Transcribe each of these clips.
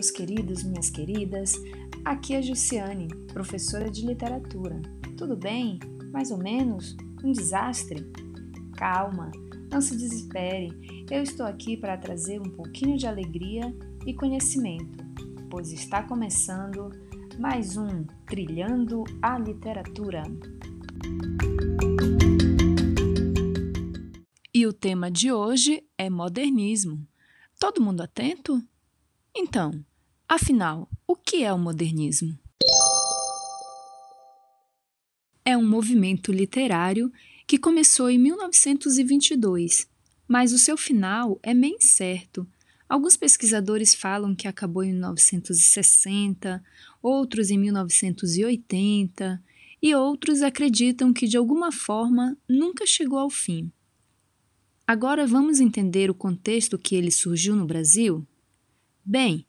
meus queridos, minhas queridas, aqui é Jussiane, professora de literatura. Tudo bem? Mais ou menos? Um desastre? Calma, não se desespere, eu estou aqui para trazer um pouquinho de alegria e conhecimento, pois está começando mais um Trilhando a Literatura. E o tema de hoje é modernismo. Todo mundo atento? Então, afinal, o que é o modernismo? É um movimento literário que começou em 1922, mas o seu final é meio incerto. Alguns pesquisadores falam que acabou em 1960, outros em 1980 e outros acreditam que de alguma forma nunca chegou ao fim. Agora vamos entender o contexto que ele surgiu no Brasil? Bem,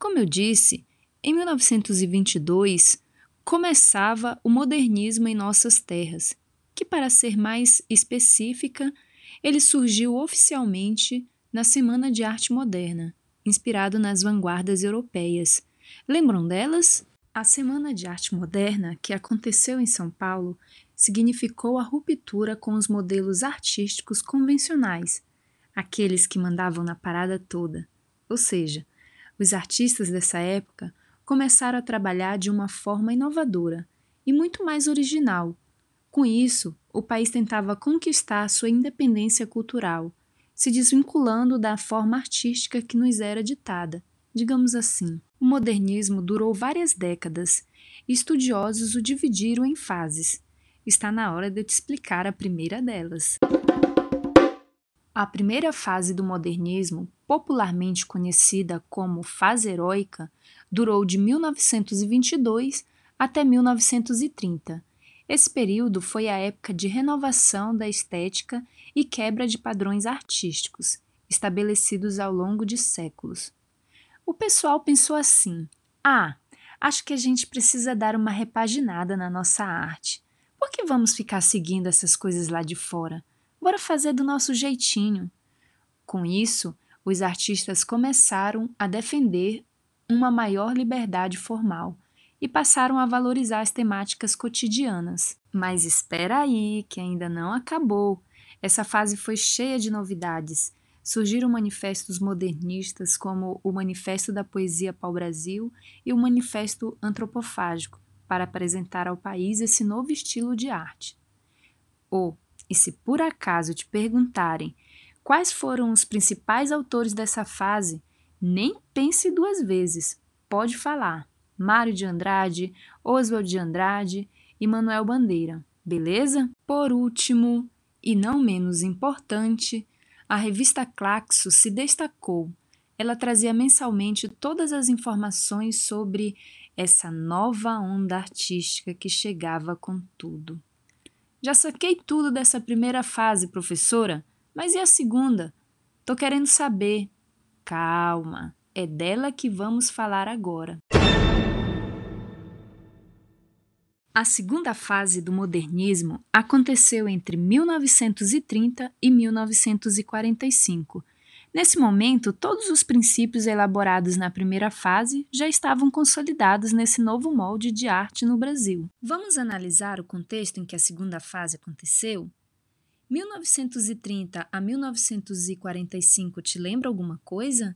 como eu disse, em 1922 começava o modernismo em nossas terras, que, para ser mais específica, ele surgiu oficialmente na Semana de Arte Moderna, inspirado nas vanguardas europeias. Lembram delas? A Semana de Arte Moderna, que aconteceu em São Paulo, significou a ruptura com os modelos artísticos convencionais, aqueles que mandavam na parada toda. Ou seja, os artistas dessa época começaram a trabalhar de uma forma inovadora e muito mais original. Com isso, o país tentava conquistar sua independência cultural, se desvinculando da forma artística que nos era ditada, digamos assim. O modernismo durou várias décadas e estudiosos o dividiram em fases. Está na hora de eu te explicar a primeira delas. A primeira fase do modernismo, popularmente conhecida como fase heróica, durou de 1922 até 1930. Esse período foi a época de renovação da estética e quebra de padrões artísticos, estabelecidos ao longo de séculos. O pessoal pensou assim: ah, acho que a gente precisa dar uma repaginada na nossa arte. Por que vamos ficar seguindo essas coisas lá de fora? Bora fazer do nosso jeitinho. Com isso, os artistas começaram a defender uma maior liberdade formal e passaram a valorizar as temáticas cotidianas. Mas espera aí, que ainda não acabou. Essa fase foi cheia de novidades. Surgiram manifestos modernistas como o Manifesto da Poesia Pau-Brasil e o Manifesto Antropofágico, para apresentar ao país esse novo estilo de arte. E se por acaso te perguntarem quais foram os principais autores dessa fase, nem pense duas vezes, pode falar. Mário de Andrade, Oswald de Andrade e Manuel Bandeira, beleza? Por último, e não menos importante, a revista Klaxon se destacou. Ela trazia mensalmente todas as informações sobre essa nova onda artística que chegava com tudo. Já saquei tudo dessa primeira fase, professora, mas e a segunda? Tô querendo saber. Calma, é dela que vamos falar agora. A segunda fase do modernismo aconteceu entre 1930 e 1945. Nesse momento, todos os princípios elaborados na primeira fase já estavam consolidados nesse novo molde de arte no Brasil. Vamos analisar o contexto em que a segunda fase aconteceu? 1930 a 1945 te lembra alguma coisa?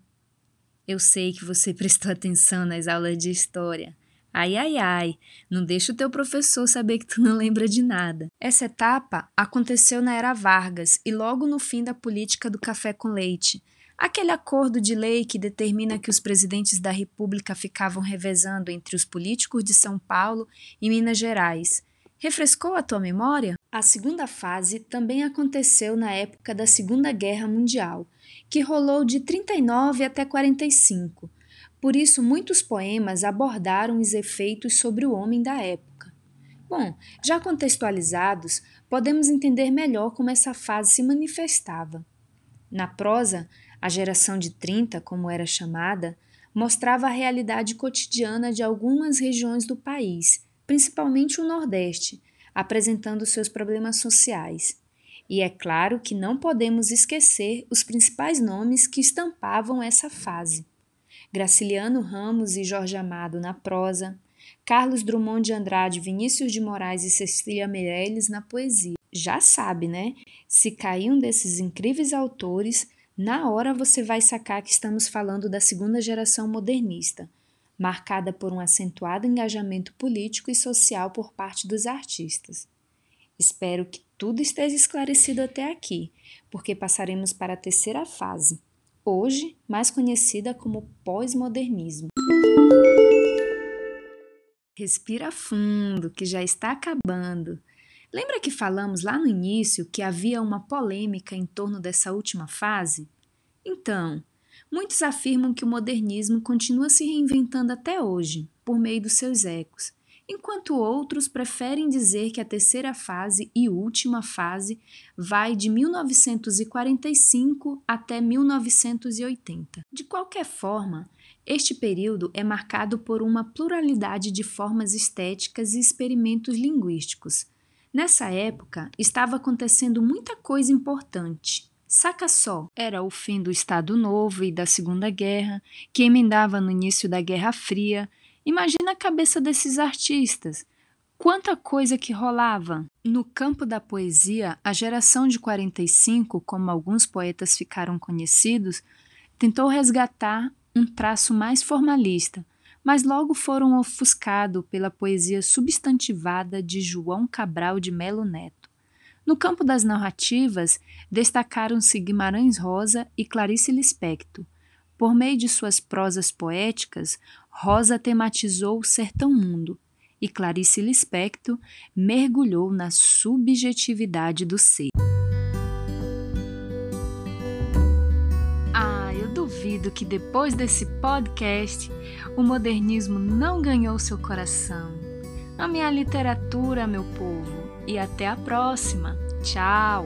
Eu sei que você prestou atenção nas aulas de história. Ai, ai, ai, não deixa o teu professor saber que tu não lembra de nada. Essa etapa aconteceu na Era Vargas e logo no fim da política do café com leite. Aquele acordo de lei que determina que os presidentes da República ficavam revezando entre os políticos de São Paulo e Minas Gerais. Refrescou a tua memória? A segunda fase também aconteceu na época da Segunda Guerra Mundial, que rolou de 1939 até 1945. Por isso, muitos poemas abordaram os efeitos sobre o homem da época. Bom, já contextualizados, podemos entender melhor como essa fase se manifestava. Na prosa, a geração de 30, como era chamada, mostrava a realidade cotidiana de algumas regiões do país, principalmente o Nordeste, apresentando seus problemas sociais. E é claro que não podemos esquecer os principais nomes que estampavam essa fase. Graciliano Ramos e Jorge Amado na prosa, Carlos Drummond de Andrade, Vinícius de Moraes e Cecília Meireles na poesia. Já sabe, né? Se cair um desses incríveis autores, na hora você vai sacar que estamos falando da segunda geração modernista, marcada por um acentuado engajamento político e social por parte dos artistas. Espero que tudo esteja esclarecido até aqui, porque passaremos para a terceira fase, hoje mais conhecida como pós-modernismo. Respira fundo, que já está acabando. Lembra que falamos lá no início que havia uma polêmica em torno dessa última fase? Então, muitos afirmam que o modernismo continua se reinventando até hoje, por meio dos seus ecos, enquanto outros preferem dizer que a terceira fase e última fase vai de 1945 até 1980. De qualquer forma, este período é marcado por uma pluralidade de formas estéticas e experimentos linguísticos. Nessa época, estava acontecendo muita coisa importante. Saca só, era o fim do Estado Novo e da Segunda Guerra, que emendava no início da Guerra Fria. Imagina a cabeça desses artistas. Quanta coisa que rolava! No campo da poesia, a geração de 45, como alguns poetas ficaram conhecidos, tentou resgatar um traço mais formalista, mas logo foram ofuscados pela poesia substantivada de João Cabral de Melo Neto. No campo das narrativas, destacaram-se Guimarães Rosa e Clarice Lispector. Por meio de suas prosas poéticas, Rosa tematizou o sertão-mundo e Clarice Lispector mergulhou na subjetividade do ser. Duvido que depois desse podcast, o modernismo não ganhou seu coração. Ame a literatura, meu povo, e até a próxima. Tchau!